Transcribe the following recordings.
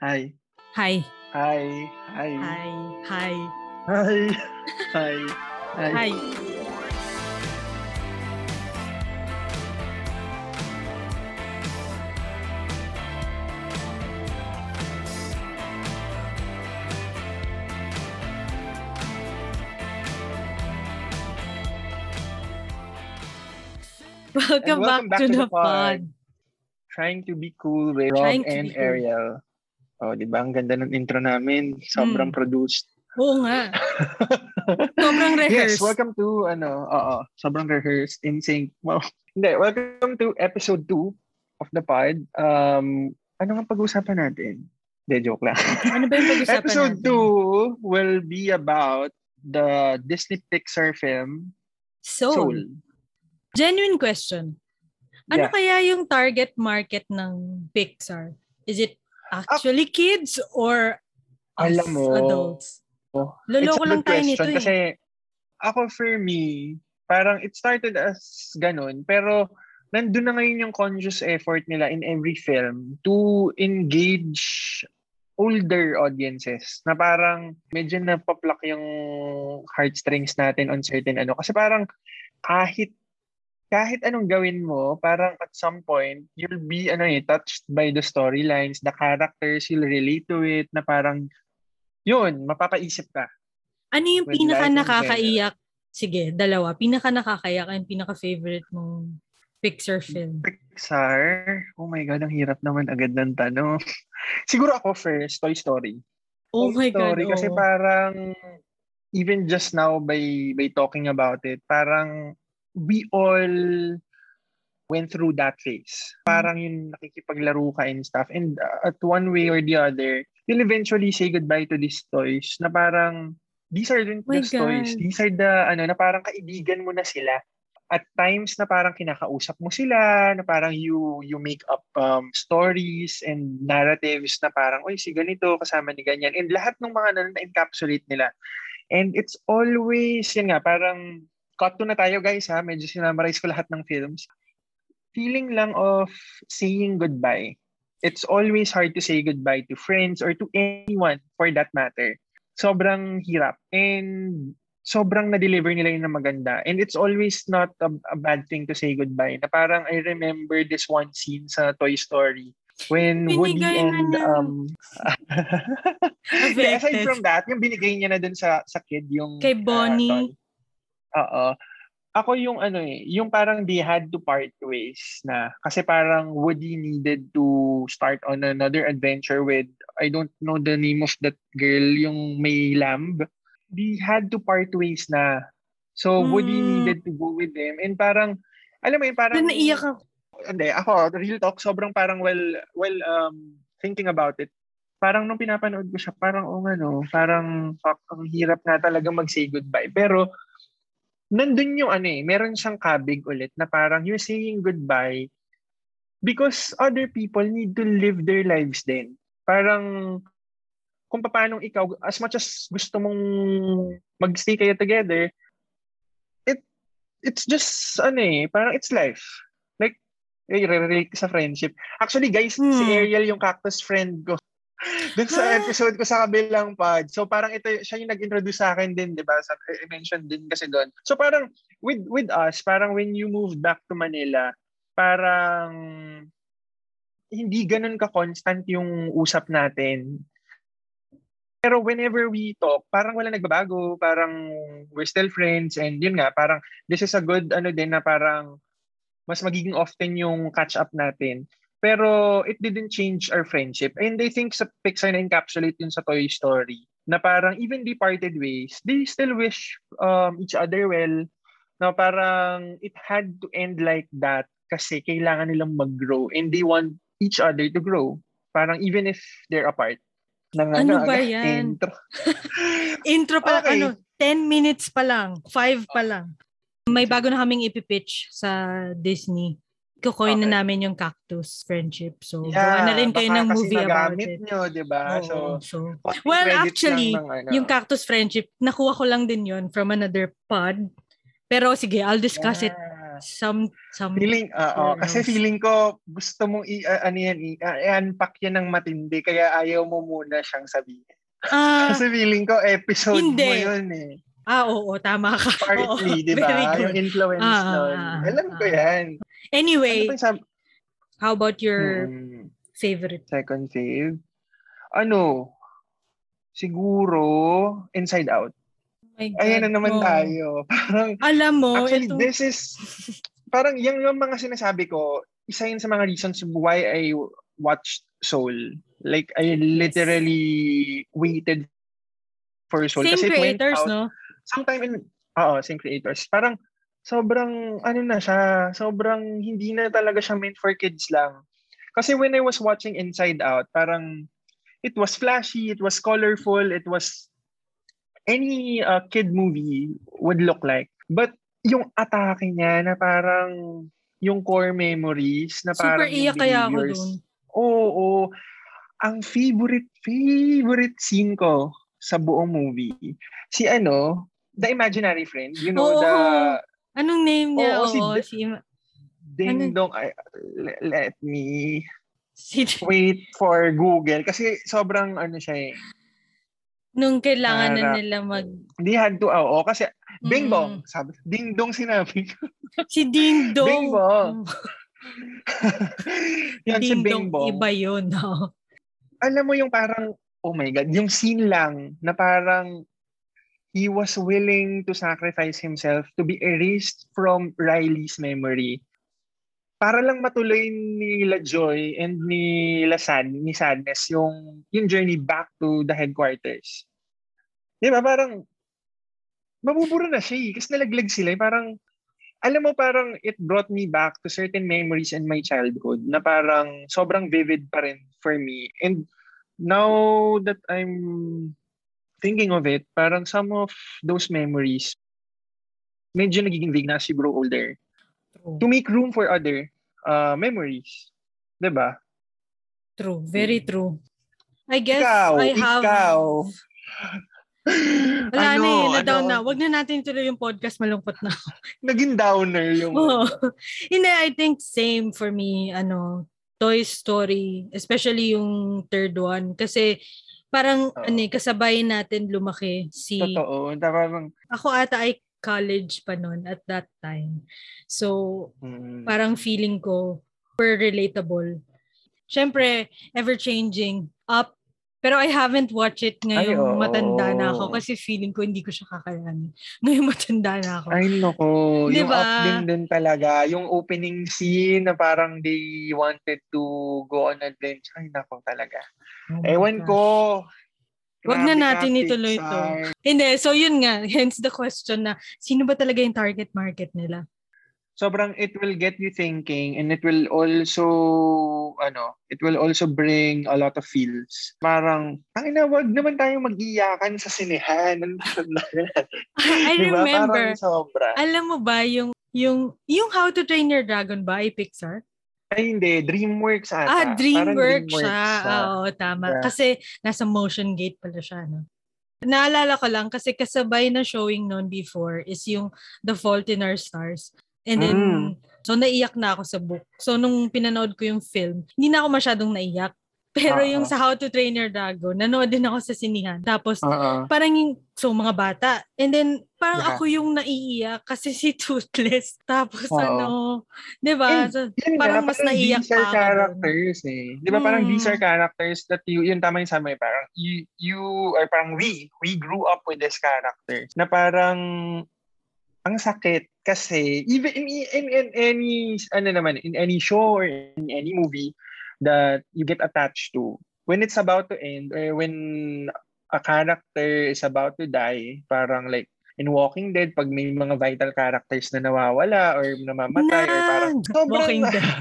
Hi. Hi. Hi. Hi. Hi. Hi. Hi. Hi. Welcome back to the pod. Trying to be cool with Rob and Ariel. Oh, di ba? Ang ganda ng intro namin. Sobrang produced. Oo nga. Sobrang rehearsed. Yes, welcome to, sobrang rehearsed, in sync. Well, welcome to episode 2 of the pod. Ano ang pag-uusapan natin? Joke lang. Ano ba yung pag-uusapan episode natin? Episode 2 will be about the Disney Pixar film, Soul. Genuine question. Ano kaya yung target market ng Pixar? Is it actually kids or adults? Loloko lang tayo nito eh. Kasi ako, for me, parang it started as ganun. Pero nandun na ngayon yung conscious effort nila in every film to engage older audiences na parang medyo napaplak yung heartstrings natin on certain ano. Kasi parang kahit anong gawin mo, parang at some point, you'll be touched by the storylines, the characters, you'll relate to it, na parang, yun, mapapaisip ka. Ano yung pinaka nakakaiyak? Sige, dalawa. Pinaka nakakaiyak and pinaka-favorite mong Pixar film? Pixar? Oh my God, ang hirap naman agad ng tanong. Siguro ako first, Toy Story. Oh my God. Toy Story, kasi parang, even just now by talking about it, parang, we all went through that phase. Parang yung nakikipaglaro ka and stuff. And at one way or the other, you'll eventually say goodbye to these toys na parang, these are not just toys. These are the, na parang kaibigan mo na sila. At times na parang kinakausap mo sila, na parang you make up stories and narratives na parang, oy, si ganito, kasama ni ganyan. And lahat ng mga na-encapsulate nila. And it's always, yun nga, parang, cut to na tayo guys ha, medyo sinummarize ko lahat ng films. Feeling lang of saying goodbye. It's always hard to say goodbye to friends or to anyone for that matter. Sobrang hirap and sobrang na-deliver nila yun na maganda. And it's always not a bad thing to say goodbye. Na parang I remember this one scene sa Toy Story when Woody and aside from that, yung binigay niya na dun sa kid, yung kay Bonnie. Oo. Ako yung yung parang they had to part ways na kasi parang Woody needed to start on another adventure with, I don't know the name of that girl, yung may lamb. They had to part ways na. So Woody needed to go with them and parang, alam mo yun, parang naiyak ako. Hindi, ako, real talk, sobrang parang thinking about it. Parang nung pinapanood ko siya, parang parang fuck, ang hirap na talaga mag-say goodbye. Pero nandun yung meron siyang kabig ulit na parang you're saying goodbye because other people need to live their lives din. Parang kung paano ikaw, as much as gusto mong magstay kayo together, it's just parang it's life. Like, relate sa friendship. Actually guys, si Ariel yung cactus friend ko. Dun sa episode ko sa kabilang pod. So parang ito, siya yung nag-introduce sa akin din, di ba? I mentioned din kasi doon. So parang with us, parang when you moved back to Manila, parang hindi ganun ka-constant yung usap natin. Pero whenever we talk, parang wala nagbabago. Parang we're still friends and yun nga, parang this is a good din na parang mas magiging often yung catch-up natin. Pero it didn't change our friendship. And I think sa Pixar na-encapsulate yun sa Toy Story na parang even they parted ways, they still wish each other well. Na parang it had to end like that kasi kailangan nilang mag-grow and they want each other to grow. Parang even if they're apart. Ano ba yan? Intro. Intro pa lang. Okay. 10 minutes pa lang. 5 pa lang. May bago na kaming ipipitch sa Disney. Kukoin na namin yung cactus friendship. So, gawa na rin kayo ng movie about it. Baka kasi nagamit nyo, diba? Oo, well, actually, yung cactus friendship, nakuha ko lang din yun from another pod. Pero sige, I'll discuss it Kasi feeling ko gusto mong i-unpack yan ng matindi kaya ayaw mo muna siyang sabihin. Kasi feeling ko episode hindi. Mo yun eh. Oo, tama ka. Partly, di ba? Yung influence nun. Alam ko yan. Anyway, ano how about your favorite? Second fave? Ano? Siguro, Inside Out. God, ayan na naman tayo. Parang, alam mo, actually, ito... this is, parang yung mga sinasabi ko, isa yun sa mga reasons why I watched Soul. Like, I literally waited for Soul. Same kasi creators, it went out, no? Sometime in, same creators. Parang, sobrang, ano na siya, sobrang hindi na talaga siya meant for kids lang. Kasi when I was watching Inside Out, parang, it was flashy, it was colorful, it was, any kid movie would look like. But yung atake niya na parang yung core memories na super parang iyak kaya ako dun. Oo. Ang favorite scene ko sa buong movie. Si the imaginary friend. You know, oo, the... Anong name niya? Ding Dong. Let me wait for Google. Kasi sobrang siya eh. Nung kailangan na nila They had to, kasi Bing Bong, sabi. Ding Dong sinabi ko. Si Ding Dong. Bing Bong. Yan si Bing Bong. Iba yun. Oh. Alam mo yung parang, oh my God, yung scene lang na parang he was willing to sacrifice himself to be erased from Riley's memory. Para lang matuloy nila Joy and ni Sadness yung journey back to the headquarters. Di ba? Parang mabubura na siya kasi nalaglag sila. Parang, alam mo, parang it brought me back to certain memories in my childhood na parang sobrang vivid pa rin for me. And now that I'm thinking of it, parang some of those memories medyo nagiging vague na as you grow older. True. To make room for other memories. Diba? True. Very true. I guess ikaw. Wala na down na. Wag na natin tuloy yung podcast. Malungkot na. Naging downer yung... I think same for me. Toy Story. Especially yung third one. Kasi parang kasabay natin lumaki. Totoo. Parang... Ako ata ay college pa nun at that time. So, parang feeling ko super relatable. Siyempre, ever-changing up. Pero I haven't watched it ngayong matanda na ako kasi feeling ko hindi ko siya kakayanin. Ngayong matanda na ako. Ay, nako. Diba? Yung up din talaga. Yung opening scene na parang they wanted to go on adventure. Ay, nako talaga. Oh, ewan ko. Wag na natin ituloy ito. Hindi, so yun nga. Hence the question na, sino ba talaga yung target market nila? Sobrang it will get you thinking and it will also, it will also bring a lot of feels. Parang, wag naman tayong mag-iyakan sa sinehan. I remember. Parang sobra. Alam mo ba, yung How to Train Your Dragon ba, ay Pixar? Ay, hindi. Dreamworks ata. Dreamworks siya. Oo, tama. Yeah. Kasi nasa motion gate pala siya, no? Naalala ko lang kasi kasabay na showing noon before is yung The Fault in Our Stars. And then, so naiyak na ako sa book. So, nung pinanood ko yung film, hindi na ako masyadong naiyak. Pero yung sa How to Train Your Dragon, nanood din ako sa sinihan. Tapos, parang yung, mga bata. And then, parang ako yung naiiyak kasi si Toothless. Tapos, diba? So, parang mas naiiyak pa. These are characters eh. Diba parang these are characters that yun tama yung sabi, parang you, or parang we grew up with this character. Na parang, ang sakit kasi, even in any, in any show or in any movie, that you get attached to. When it's about to end, or when a character is about to die, parang like, in Walking Dead, pag may mga vital characters na nawawala, or namamatay, or parang... Walking Dead.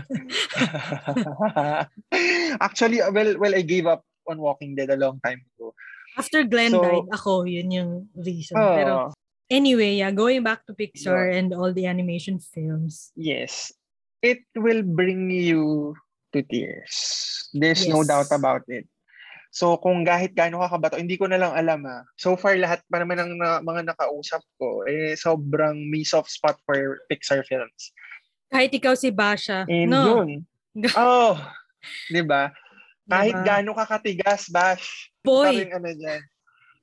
Actually, well, I gave up on Walking Dead a long time ago. After Glenn died, ako, yun yung reason. Pero anyway, going back to Pixar and all the animation films. Yes. It will bring you... to tears. There's no doubt about it. So, kung kahit gaano kakabato, hindi ko na lang alam So far, lahat pa naman ng mga nakausap ko, sobrang may soft spot for Pixar films. Kahit ikaw si Basha. And no. Yun. Oh, di ba? Kahit gano'ng kakatigas, Bash. Boy. Parang ano dyan.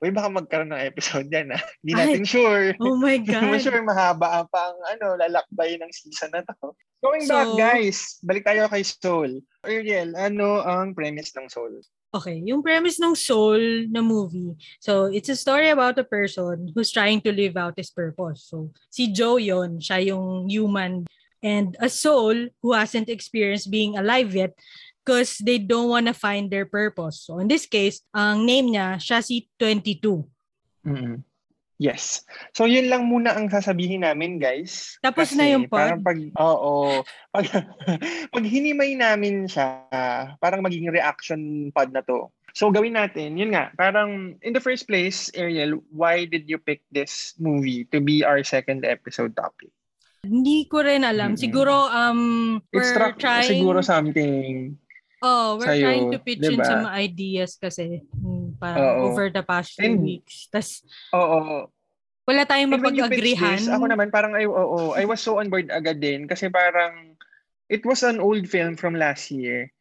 Uy, baka magkaroon ng episode yan, ha? Hindi natin sure. Oh my God. Hindi sure mahaba pa ang ano, lalakbay ng season na to. Going back, guys. Balik tayo kay Soul. Ariel, ano ang premise ng Soul? Okay, yung premise ng Soul na movie. So, it's a story about a person who's trying to live out his purpose. So, si Joe yon, siya yung human and a soul who hasn't experienced being alive yet because they don't want to find their purpose. So, in this case, ang name niya, siya si 22. Mm-hmm. Yes. So, yun lang muna ang sasabihin namin, guys. Tapos kasi na yung part? Pag hinimay namin siya, parang magiging reaction pod na to. So, gawin natin, yun nga, parang in the first place, Ariel, why did you pick this movie to be our second episode topic? Hindi ko rin alam. Mm-hmm. Siguro, siguro something... Oh, we're trying to pitch in some ideas kasi para over the past few weeks. Tas wala tayong mapag-agreehan. Ako naman parang I was so on board agad din kasi parang it was an old film from last year.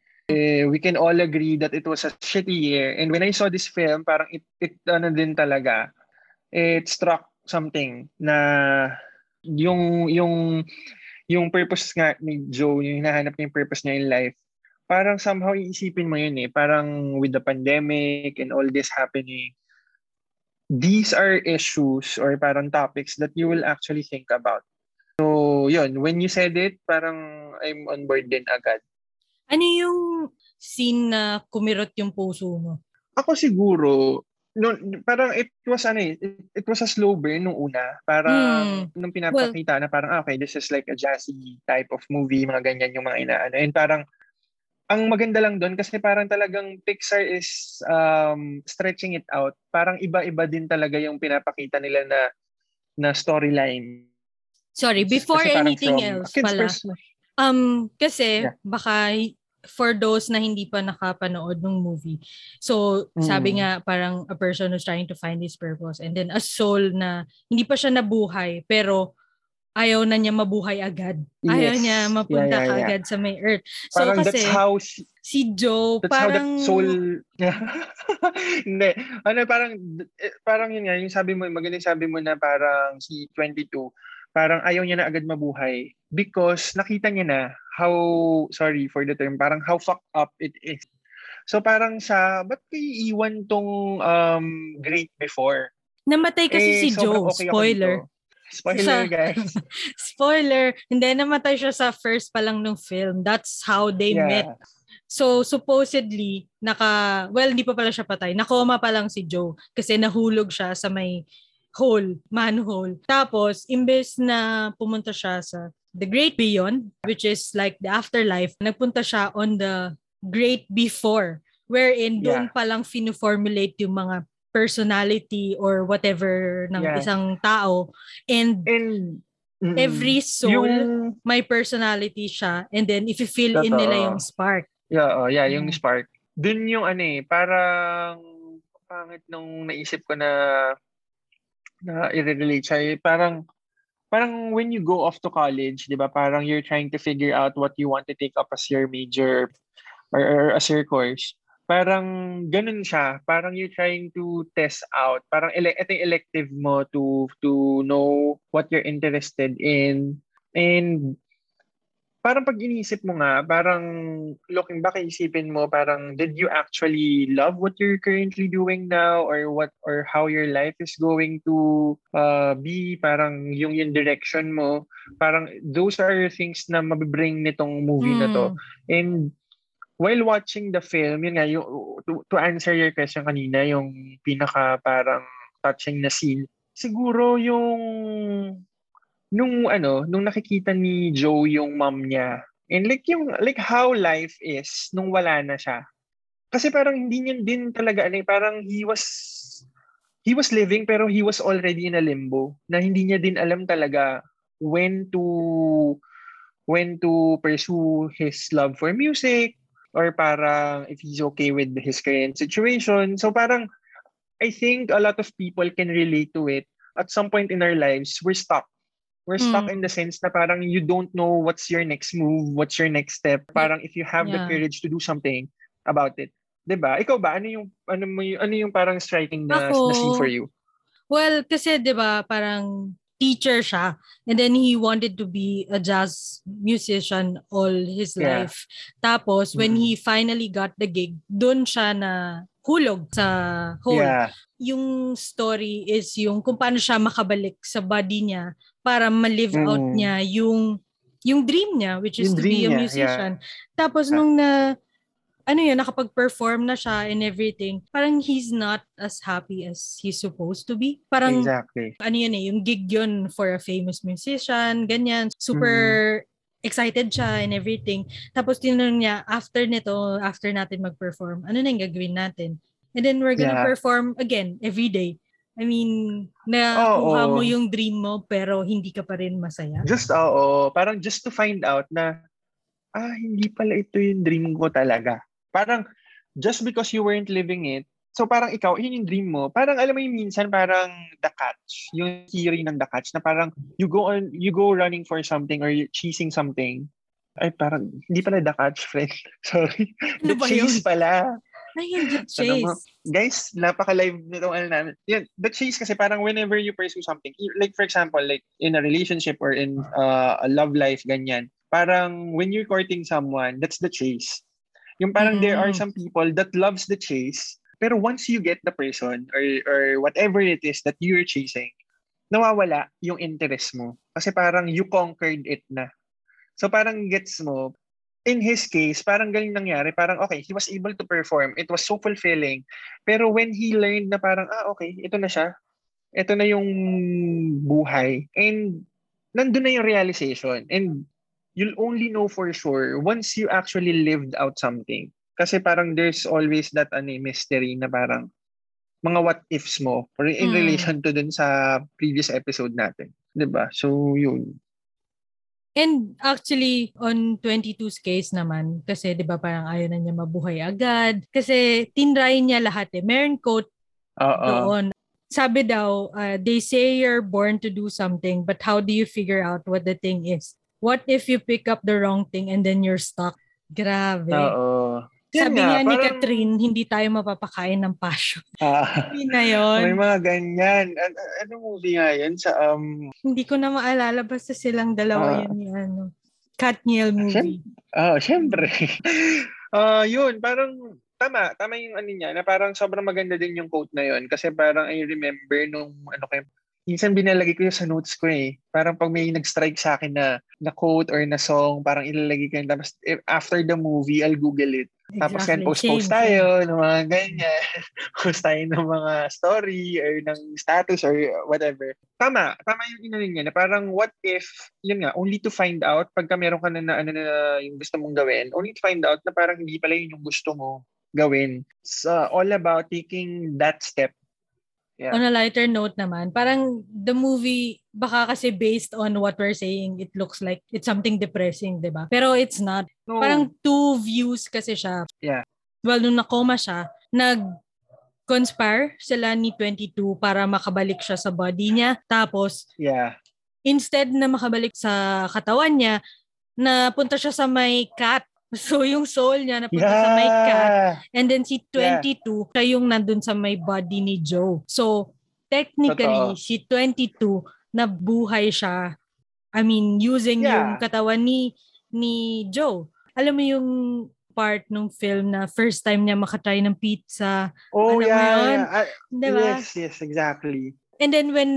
We can all agree that it was a shitty year. And when I saw this film, parang it ano din talaga. It struck something na yung purpose nga ni Joe, yung hinahanap niya yung purpose niya in life. Parang somehow iisipin mo yun eh. Parang with the pandemic and all this happening, these are issues or parang topics that you will actually think about. So, yun. When you said it, parang I'm on board din agad. Ano yung scene na kumirot yung puso mo? Ako siguro, no, parang it was a slow burn nung una. Parang nung pinapakita na parang, okay, this is like a jazzy type of movie, mga ganyan yung mga inaano. And parang, ang maganda lang doon kasi parang talagang Pixar is stretching it out. Parang iba-iba din talaga yung pinapakita nila na storyline. Sorry, before anything else pala. Kasi baka for those na hindi pa nakapanood ng movie. So, sabi nga parang a person who's trying to find his purpose and then a soul na hindi pa siya nabuhay pero ayaw na niya mabuhay agad. Ayaw niya mapunta agad sa may earth. So parang kasi that's how si Joe that's parang how that soul hindi. Ano parang yun nga yung sabi mo, magaling sabi mo na parang si 22 parang ayaw niya na agad mabuhay because nakita niya na how sorry for the term parang how fucked up it is. So parang siya ba't kay iwan tong great before? Namatay kasi si Joe. Okay spoiler. Spoiler, guys. Spoiler. Hindi, namatay siya sa first pa lang ng film. That's how they met. So, supposedly, hindi pa pala siya patay. Nakoma pa lang si Joe kasi nahulog siya sa may manhole. Tapos, imbes na pumunta siya sa The Great Beyond, which is like the afterlife, nagpunta siya on the Great Before, wherein doon pa lang formulate yung mga personality or whatever ng isang tao and every soul yung, may personality siya and then if you fill in nila yung spark yung spark dun yung parang pangit nung naisip ko na i-relate siya parang when you go off to college di ba parang you're trying to figure out what you want to take up as your major or as your course. Parang ganun siya. Parang you're trying to test out. Parang ito yung elective mo to know what you're interested in. And parang pag inisip mo nga, parang looking back, isipin mo, parang did you actually love what you're currently doing now or how your life is going to be? Parang yung direction mo. Parang those are things na mabibring nitong movie na to. And while watching the film, yun nga, to answer your question kanina, yung pinaka parang touching na scene, siguro yung nung nakikita ni Joe yung mom niya. And like how life is nung wala na siya. Kasi parang hindi niya din talaga, parang he was living pero he was already in a limbo na hindi niya din alam talaga when to pursue his love for music, or parang if he's okay with his current situation. So parang I think a lot of people can relate to it. At some point in our lives, we're stuck. We're stuck in the sense na parang you don't know what's your next move, what's your next step. Parang if you have the courage to do something about it. Diba? Ikaw ba? Ano yung parang striking na scene for you? Well, kasi diba parang teacher siya and then he wanted to be a jazz musician all his life. Tapos when he finally got the gig, dun siya na hulog sa hole. Yung story is yung kung paano siya makabalik sa body niya para ma-live out niya yung dream niya, which is yung to be a musician. Tapos nung na nakapag-perform na siya and everything, parang he's not as happy as he's supposed to be. Parang, yung gig yun for a famous musician, ganyan, super excited siya and everything. Tapos tinanong niya, after natin mag-perform, ano na yung gagawin natin? And then we're gonna perform again every day. I mean, nakuha mo yung dream mo, pero hindi ka pa rin masaya. Parang just to find out na, hindi pala ito yung dream ko talaga. Parang, just because you weren't living it, so parang ikaw, yun yung dream mo. Parang alam mo yung minsan, parang the catch, yung theory ng the catch, na parang you go running for something or you're chasing something. Ay, parang, hindi pala the catch, friend. Sorry. The chase pala. Ay, the chase. Guys, napaka-live nitong ano namin. Yan, the chase kasi parang whenever you pursue something, like for example, like in a relationship or in a love life, ganyan, parang when you're courting someone, that's the chase. Yung parang there are some people that loves the chase, pero once you get the person or whatever it is that you're chasing, nawawala yung interest mo. Kasi parang you conquered it na. So parang gets mo. In his case, parang galing nangyari. Parang okay, he was able to perform. It was so fulfilling. Pero when he learned na parang, okay, ito na siya. Ito na yung buhay. And nandun na yung realization. And you'll only know for sure once you actually lived out something. Kasi parang there's always that mystery na parang mga what ifs mo in relation to dun sa previous episode natin. 'Di ba? So yun. And actually, on 22's case naman, kasi 'di ba parang ayaw na niya mabuhay agad. Kasi tinry niya lahat eh. Meron quote doon. Sabi daw, they say you're born to do something, but how do you figure out what the thing is? What if you pick up the wrong thing and then you're stuck? Grabe. Sabi niya ni Catherine, hindi tayo mapapakain ng passion. Hindi na yun. May mga ganyan. Anong movie nga yun? Hindi ko na maalala. Basta silang dalawa yun ni Katniel movie. Siyempre. Yun, parang tama. Tama yung niya. Na parang sobrang maganda din yung quote na yun. Kasi parang I remember nung minsan binalagay ko yun sa notes ko eh. Parang pag may nag-strike sa akin na quote or na song, parang ilalagay ko yun. Tapos after the movie, I'll Google it. Exactly. Tapos yan, post tayo ng mga ganyan. Post tayo ng mga story or ng status or whatever. Tama. Tama yung inanin niya. Na parang what if, yun nga, only to find out, pagka meron ka na yung gusto mong gawin, only to find out na parang hindi pala yun yung gusto mo gawin. It's all about taking that step. Yeah. On a lighter note naman, parang the movie, baka kasi based on what we're saying, it looks like it's something depressing, diba? Pero it's not. No. Parang two views kasi siya. Yeah. Well, nung nakoma siya, nag-conspire sila ni 22 para makabalik siya sa body niya. Tapos, instead na makabalik sa katawan niya, napunta siya sa may cat. So, yung soul niya napunta sa my cat. And then, si 22, siya yung nandun sa my body ni Joe. So, technically, si 22, nabuhay siya. I mean, using yung katawan ni Joe. Alam mo yung part nung film na first time niya makatry ng pizza. Oh, diba? Yes, exactly. And then, when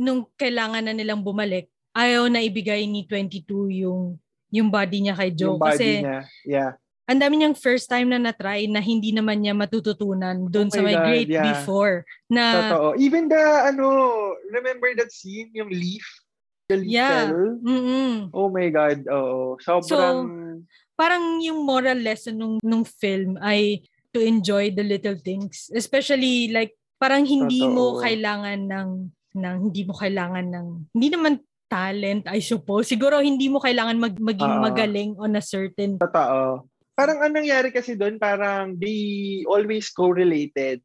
nung kailangan na nilang bumalik, ayaw na ibigay ni 22 yung body niya kay Joe. Kasi niya. Yeah. Ang dami niyang first time na na-try na hindi naman niya matututunan doon sa my great before. Na, totoo. Even the, remember that scene? Yung leaf? The leaf cell? Oh my God. Oo. Sobrang... So, parang yung moral lesson nung film ay to enjoy the little things. Especially like, parang hindi mo kailangan ng hindi mo kailangan ng... Hindi naman talent, I suppose. Siguro hindi mo kailangan maging magaling on a certain... Totoo. Parang anong nangyari kasi doon, parang they always correlated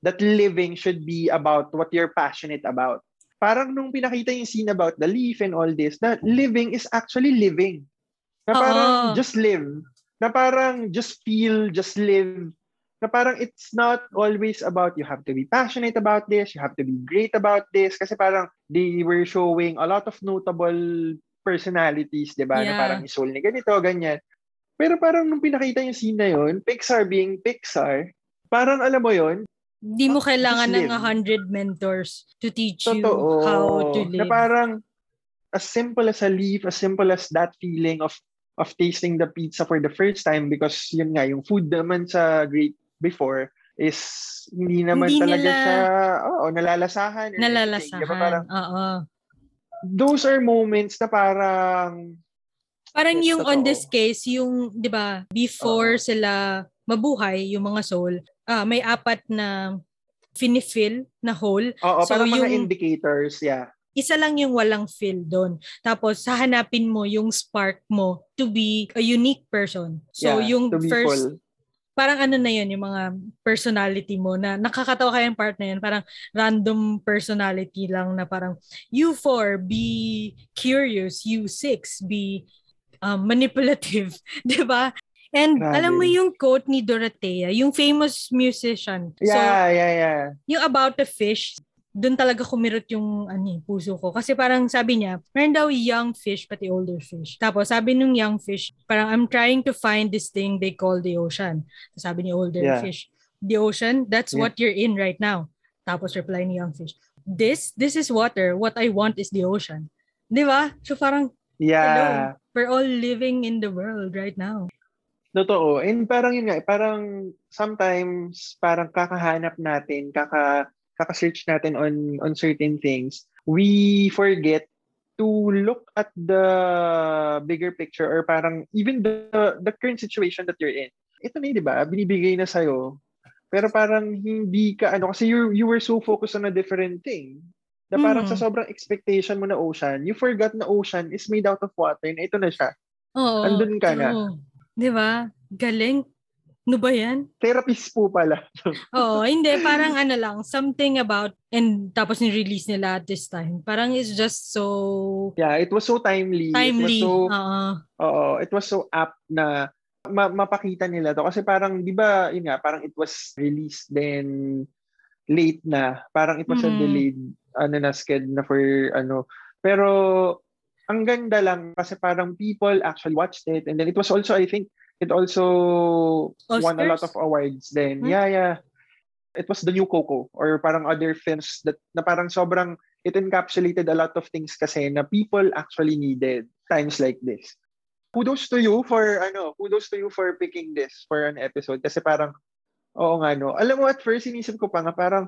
that living should be about what you're passionate about. parang nung pinakita yung scene about the leaf and all this, that living is actually living. Na parang just live. Na parang just feel, just live. Na parang it's not always about you have to be passionate about this, you have to be great about this. Kasi parang they were showing a lot of notable personalities, diba? Yeah. Na parang soul ni ganito, ganyan. Pero parang nung pinakita yung scene na yun, Pixar being Pixar, parang alam mo yun, hindi mo kailangan ng 100 mentors to teach you how to live. Na parang as simple as a leaf, as simple as that feeling of tasting the pizza for the first time, because yun nga, yung food naman sa Great before is hindi naman hindi talaga nila, siya nalalasahan. Nalalasahan, parang, those are moments na parang yung on this case, yung, di ba, before sila mabuhay, yung mga soul, may apat na finifill na hole. Oo, so parang yung, mga indicators, yeah. Isa lang yung walang fill doon. Tapos, hahanapin mo yung spark mo to be a unique person. So, yeah, yung first, full. Parang ano na yun, yung mga personality mo na nakakatawa kayang part na yun. Parang random personality lang na parang, you four, be curious. You six, be manipulative. Diba? And grabe. Alam mo yung quote ni Dorothea, yung famous musician. Yeah, so, yeah. Yung about the fish, doon talaga kumirot yung puso ko. Kasi parang sabi niya, meron daw young fish pati older fish. Tapos sabi nung young fish, parang I'm trying to find this thing they call the ocean. Sabi ni older fish, the ocean, that's what you're in right now. Tapos reply ni young fish, this is water. What I want is the ocean. Di ba? So parang, hello, we're all living in the world right now. Totoo. And parang yun nga, parang sometimes parang kakahanap natin, kaka-search natin on certain things. We forget to look at the bigger picture or parang even the current situation that you're in. Ito na, di ba? Binibigay na sa'yo. Pero parang hindi ka, kasi you were so focused on a different thing. Na parang sa sobrang expectation mo na ocean, you forgot na ocean is made out of water and ito na siya. Oo. Andun ka na. Diba? Galing. No ba yan? Therapist po pala. Oo, hindi. Parang lang, something about, and tapos ni-release nila at this time. Parang it's just so... Yeah, it was so timely. Timely. It was so apt na mapakita nila to. Kasi parang, di ba, yun nga, parang it was released then late na. Parang it was a delayed, na-schedule na for, Pero, ang ganda lang kasi parang people actually watched it and then it was also, I think, it also Oscars? Won a lot of awards then. Yeah. It was the new Coco or parang other films that na parang sobrang it encapsulated a lot of things kasi na people actually needed times like this. Kudos to you for picking this for an episode kasi parang alam mo at first inisip ko pa nga parang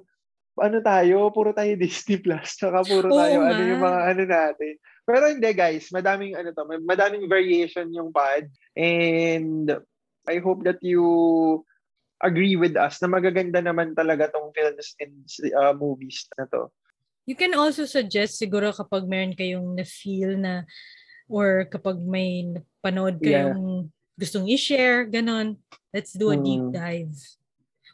puro tayo Disney Plus, tsaka puro tayo, yung mga natin. Pero hindi guys, madaming madaming variation yung pod. And I hope that you agree with us na magaganda naman talaga tong films and movies na to. You can also suggest siguro kapag meron kayong na-feel na or kapag may panood kayong gustong i-share, ganon. Let's do a deep dive.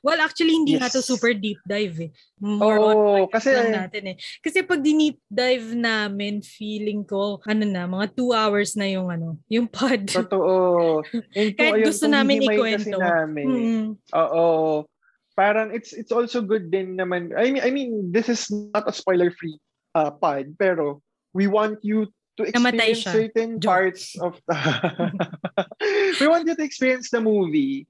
Well, actually, hindi nga to super deep dive eh. More on kasi lang natin eh. Kasi pag deep dive namin, feeling ko, mga 2 hours na yung yung pod. Totoo. Kahit gusto namin ikwento. Oo. Parang it's also good din naman. I mean, this is not a spoiler-free pod, pero we want you to experience certain parts of the... We want you to experience the movie.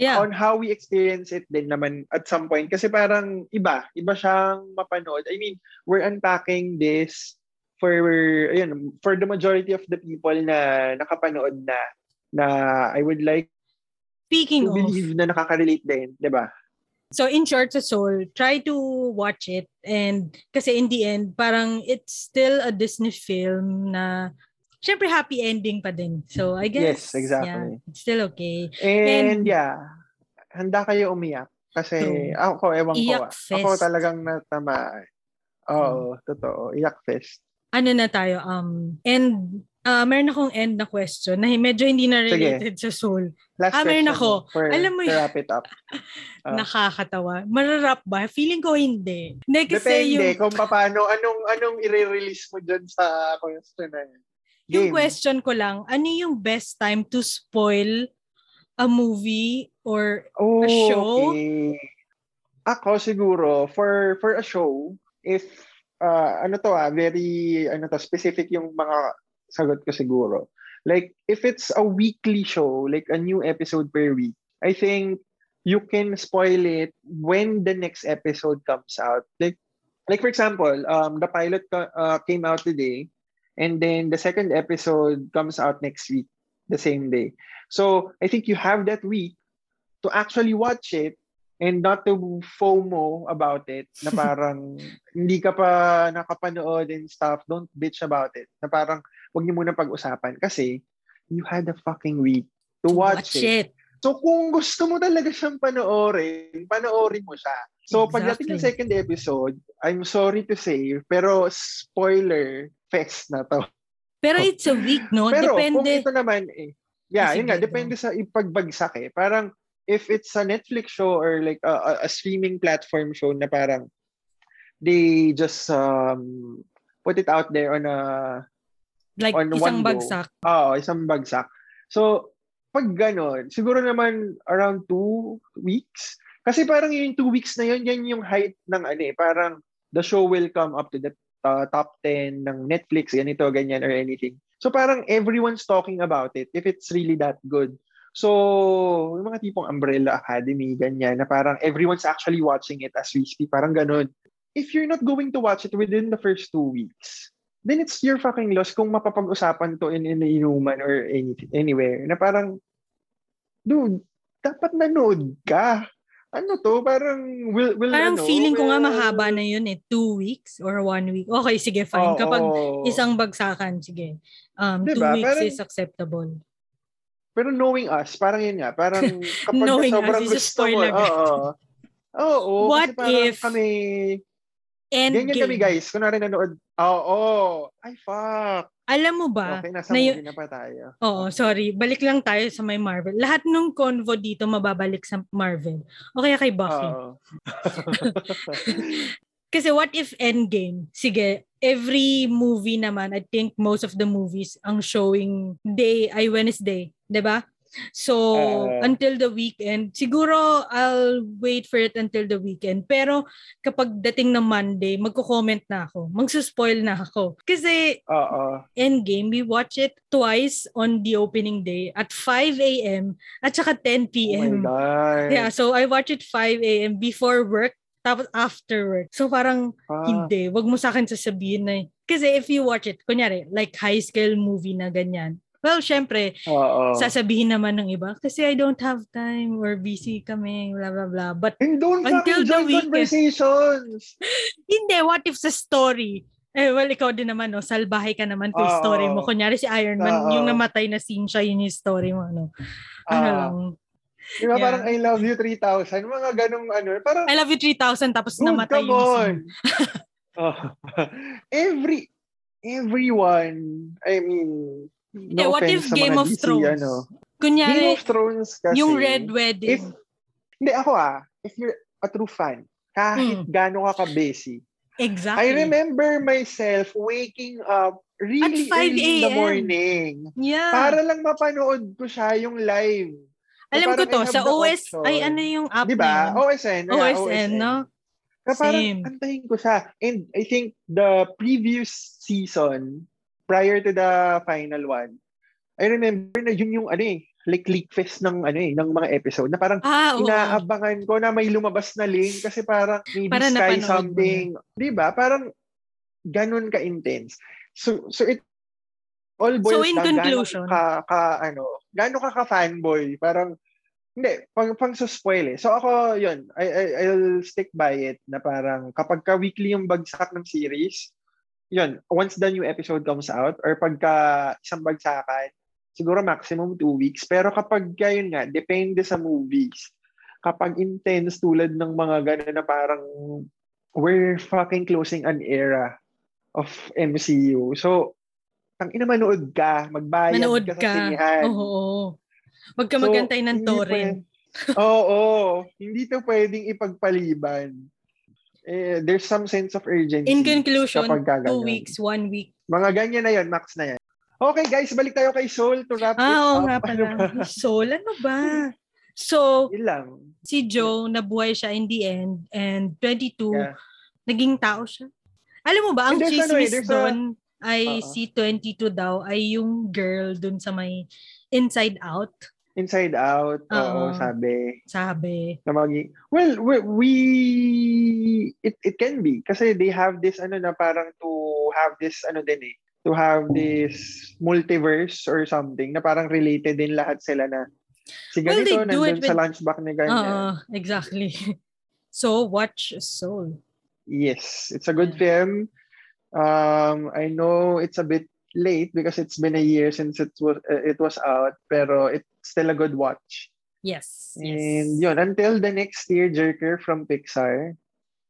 Yeah. On how we experience it din naman at some point. Kasi parang iba siyang mapanood. I mean, we're unpacking this for the majority of the people na nakapanood na I would like to believe na nakaka-relate din, di ba? So in short, sa Soul, try to watch it. And kasi in the end, parang it's still a Disney film na siyempre, happy ending pa din. So, I guess, yes, exactly. Yeah, it's still okay. And handa kayo umiyak. Kasi, ako, ewan iyak ko. Fest. Ako talagang natama. Oo, totoo. Iyak fest. Ano na tayo? And Meron akong end na question na medyo hindi na related Sige. Sa Soul. Last meron ako. Alam mo yun. Nakakatawa. Mararap ba? Feeling ko hindi. Depende kung paano. Anong i-release mo dyan sa question na yun. Yung question ko lang, ano yung best time to spoil a movie or a show? Okay. Ako siguro, for a show, if, specific yung mga sagot ko siguro. Like, if it's a weekly show, like a new episode per week, I think you can spoil it when the next episode comes out. Like for example, the pilot came out today, and then the second episode comes out next week, the same day. So I think you have that week to actually watch it and not to FOMO about it, na parang hindi ka pa nakapanood and stuff, don't bitch about it. Na parang, wag niyo muna pag-usapan kasi you had a fucking week to watch it. So kung gusto mo talaga siyang panoorin mo siya. So pagdating ng second episode, I'm sorry to say, pero spoiler fest na to. Pero it's a week, no? Pero depende. Kung ito naman, depende sa ipagbagsak eh. Parang, if it's a Netflix show or like a streaming platform show na parang they just put it out there on isang bagsak. Oo, isang bagsak. So, pag gano'n, siguro naman around 2 weeks. Kasi parang yung 2 weeks na yun, yan yung height ng parang the show will come up to the top 10 ng Netflix, ganito, ganyan, or anything. So parang everyone's talking about it if it's really that good. So, yung mga tipong Umbrella Academy, ganyan, na parang everyone's actually watching it as we speak, parang ganun. If you're not going to watch it within the first 2 weeks, then it's your fucking loss kung mapapag-usapan to in inuman or anywhere. Na parang, dude, dapat nanood ka. Ano to? Parang, feeling ko nga mahaba na yun eh. 2 weeks or 1 week. Okay, sige, fine. Kapag isang bagsakan, sige. 2 weeks parang, is acceptable. Pero knowing us, parang yun nga, parang kapag sobrang gusto mo. What if kami, Endgame? Ganyan kami guys, kunwari nanood. Ay fuck. Alam mo ba? Okay, nasa movie na pa tayo. Sorry. Balik lang tayo sa may Marvel. Lahat ng convo dito mababalik sa Marvel. O kaya kay Bucky. Kasi what if Endgame? Sige, every movie naman, I think most of the movies ang showing Wednesday. Diba? So, until the weekend, siguro I'll wait for it until the weekend. Pero kapag dating ng Monday, magko-comment na ako. Magsuspoil na ako. Kasi Endgame, we watch it twice on the opening day at 5 a.m. at saka 10 p.m. Oh my God. Yeah, so I watch it 5 a.m. before work, tapos after work. So parang hindi. Wag mo sa akin sasabihin na. Kasi if you watch it, kunyari, like high-scale movie na ganyan, well, syempre, sasabihin naman ng iba kasi I don't have time or busy kami, blah, blah, blah. But until the conversations. Hindi, what if sa story? Ikaw din naman, no? Salbahay ka naman kung story mo. Kunyari si Iron Man, yung namatay na scene siya, yun yung story mo. No? Lang. Diba parang I love you 3,000? Mga ganong parang, I love you 3,000 tapos namatay yung scene. Everyone, I mean, no, what if Game of Thrones? Kunyari, Game of Thrones kasi, yung Red Wedding. If you're a true fan, kahit gaano ka busy. Exactly. I remember myself waking up really early in the morning. Yeah. Para lang mapanood ko siya yung live. Alam ko to, sa OSN, yung app diba? OSN, no? Na parang antayin ko siya. And I think the previous season, prior to the final one, I remember na yun yung like leak fest ng mga episode na parang inaabangan ko na may lumabas na link kasi parang maybe para sky something. Diba? Parang ganun ka-intense. So it all boils down. So in conclusion, gano'n ka ka-fanboy. Parang, hindi, pang suspoil eh. So ako, yun, I'll stick by it na parang kapag ka-weekly yung bagsak ng series, yun, once the new episode comes out or pagka isang bagsakan, siguro maximum 2 weeks. Pero kapag yun nga, depende sa movies. Kapag intense tulad ng mga gano'n na parang we're fucking closing an era of MCU. So, tangina, manood ka, magbayad manood ka sa sinihan. Oo. Wag ka magantay ng torrent. Oo. Hindi to pwedeng ipagpaliban. Eh, there's some sense of urgency. In conclusion, 2 weeks, 1 week. Mga ganyan na yun, max na yan. Okay guys, balik tayo kay Soul to wrap it up. Nga pala. Soul, ano ba? So, si Joe, nabuhay siya in the end and 22, naging tao siya. Alam mo ba, ang chismis doon ay si 22 daw ay yung girl doon sa may Inside Out. Inside Out, oo, sabi. Sabi. Well, it can be. Kasi they have this, ano na parang to have this, ano din eh. To have this multiverse or something na parang related din lahat sila na si ganito, well, nandun sa lunchback ni ganyan. Exactly. So, watch Soul. Yes, it's a good film. I know it's a bit late because it's been a year since it was out, pero it's still a good watch. Yes. And yun, until the next tearjerker from Pixar,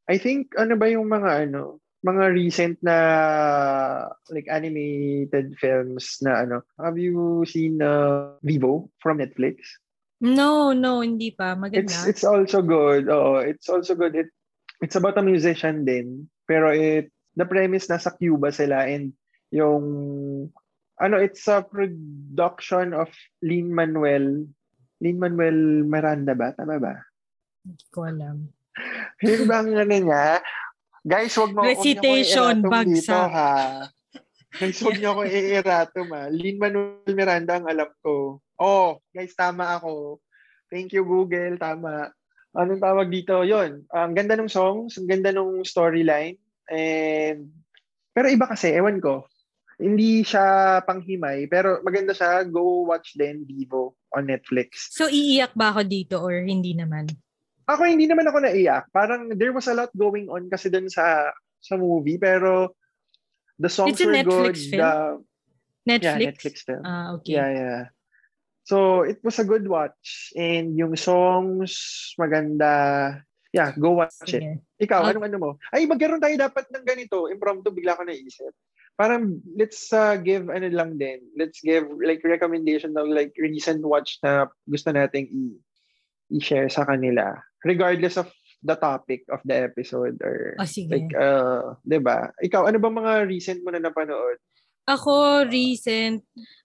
I think, ano ba yung mga recent na like animated films na ano? Have you seen Vivo from Netflix? No, hindi pa. Maganda. It's also good. Oo, it's also good. It's about a musician din. Pero the premise, nasa Cuba sila and yung it's a production of Lin-Manuel Miranda ba? Tama ba? Hindi ko alam. Hindi ba ang niya? Guys, wag mo recitation bagsak ha. Guys, wag niyo ako iirato ma. Lin-Manuel Miranda ang alam ko. Oh, guys, tama ako. Thank you Google, tama. Anong tawag dito? Yun. Ang ganda ng songs, ang ganda ng storyline. Pero iba kasi, ewan ko. Hindi siya panghimay, pero maganda siya. Go watch din Vivo on Netflix. So, iiyak ba ako dito or hindi naman? Ako, hindi naman ako naiyak. Parang there was a lot going on kasi dun sa movie, pero the songs were good. It's a Netflix film? Netflix? Yeah, Netflix film. Ah, okay. Yeah. So, it was a good watch. And yung songs, maganda. Yeah, go watch it. Ikaw, anong-ano mo? Ay, magkaroon tayo dapat ng ganito. Impromptu, bigla ko naisip. Parang, let's give, ano lang din. Let's give, like, recommendation of, like, recent watch na gusto nating i-share sa kanila. Regardless of the topic of the episode or, like, diba? Ikaw, ano ba mga recent mo na napanood? Ako, recent,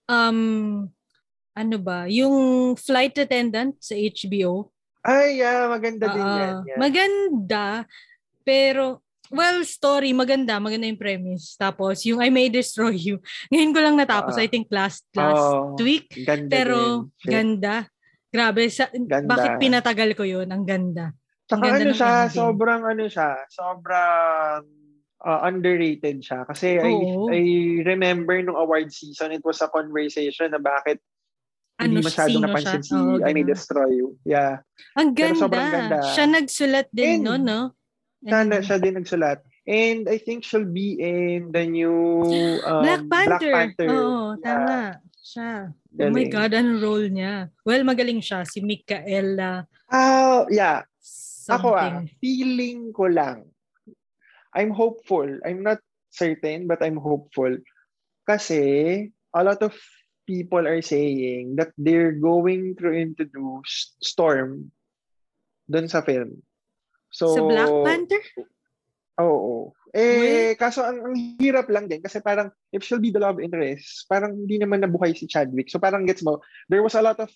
ano ba? Yung Flight Attendant sa HBO. Ay, yeah. Maganda din yan. Yeah. Maganda. Pero, well, story. Maganda. Maganda yung premise. Tapos, yung I May Destroy You. Ngayon ko lang natapos. I think last week. Ganda pero, din. Ganda. Grabe. Ganda. Bakit pinatagal ko yun? Ang ganda. Saka ano siya, sobrang ano siya. Sobrang underrated siya. Kasi I remember nung award season, it was a conversation na bakit hindi masyadong napansin siya? I May Destroy You. Yeah. Ang ganda. Pero sobrang ganda. Siya nagsulat din, no? Siya din nagsulat. And I think she'll be in the new Black Panther. Oo, tama. Siya. Galing. Oh my God, ang role niya. Well, magaling siya. Si Mikaela. Yeah. Something. Ako feeling ko lang. I'm hopeful. I'm not certain, but I'm hopeful. Kasi a lot of people are saying that they're going to introduce Storm dun sa film. So, sa Black Panther? Oo. Kaso ang hirap lang din kasi parang if she'll be the love interest, parang hindi naman nabuhay si Chadwick. So parang gets mo, there was a lot of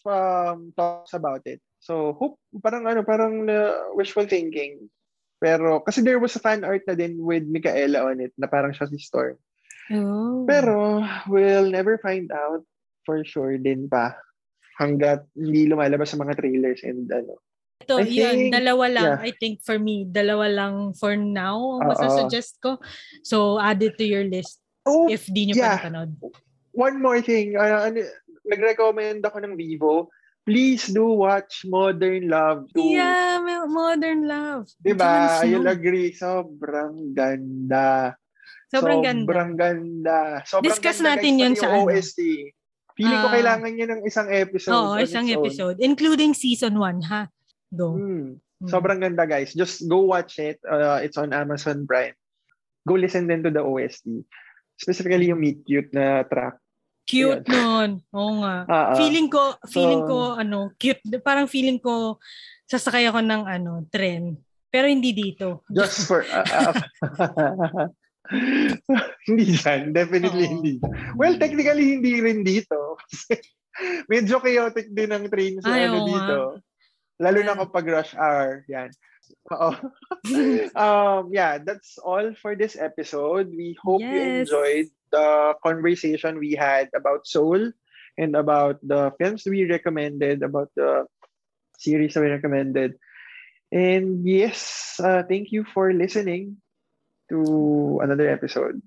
talks about it. So hope, parang wishful thinking. Pero kasi there was a fan art na din with Mikaela on it na parang siya si Storm. Oh. Pero we'll never find out. For sure din pa hanggat hindi lumalabas sa mga trailers and ano. Ito, yun, dalawa lang. Yeah. I think for me, dalawa lang for now ang masasuggest ko. So, add it to your list if di nyo pa napanood. One more thing. Nag-recommend ako ng Vivo. Please do watch Modern Love too. Yeah, Modern Love. Diba? You'll agree. Sobrang ganda. Sobrang ganda. Sobrang discuss ganda natin yun sa OST. Feeling ko kailangan niya ng isang episode. Oo, isang episode. Including season 1, ha? Go. Sobrang ganda, guys. Just go watch it. It's on Amazon Prime. Go listen then to the OST. specifically yung meet cute na track. Cute ayan. Nun. Oo nga. Feeling ko, cute. Parang feeling ko, sasakay ako ng, trend. Pero hindi dito. Just for, hindi yan. Definitely uh-oh. Hindi. Well, technically, hindi rin dito. Medyo chaotic din ang train sa dito. Lalo na kapag rush hour. Yan. Oo. Yeah, that's all for this episode. We hope you enjoyed the conversation we had about Soul and about the films we recommended, about the series we recommended. And yes, thank you for listening to another episode.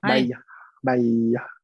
Bye. Bye.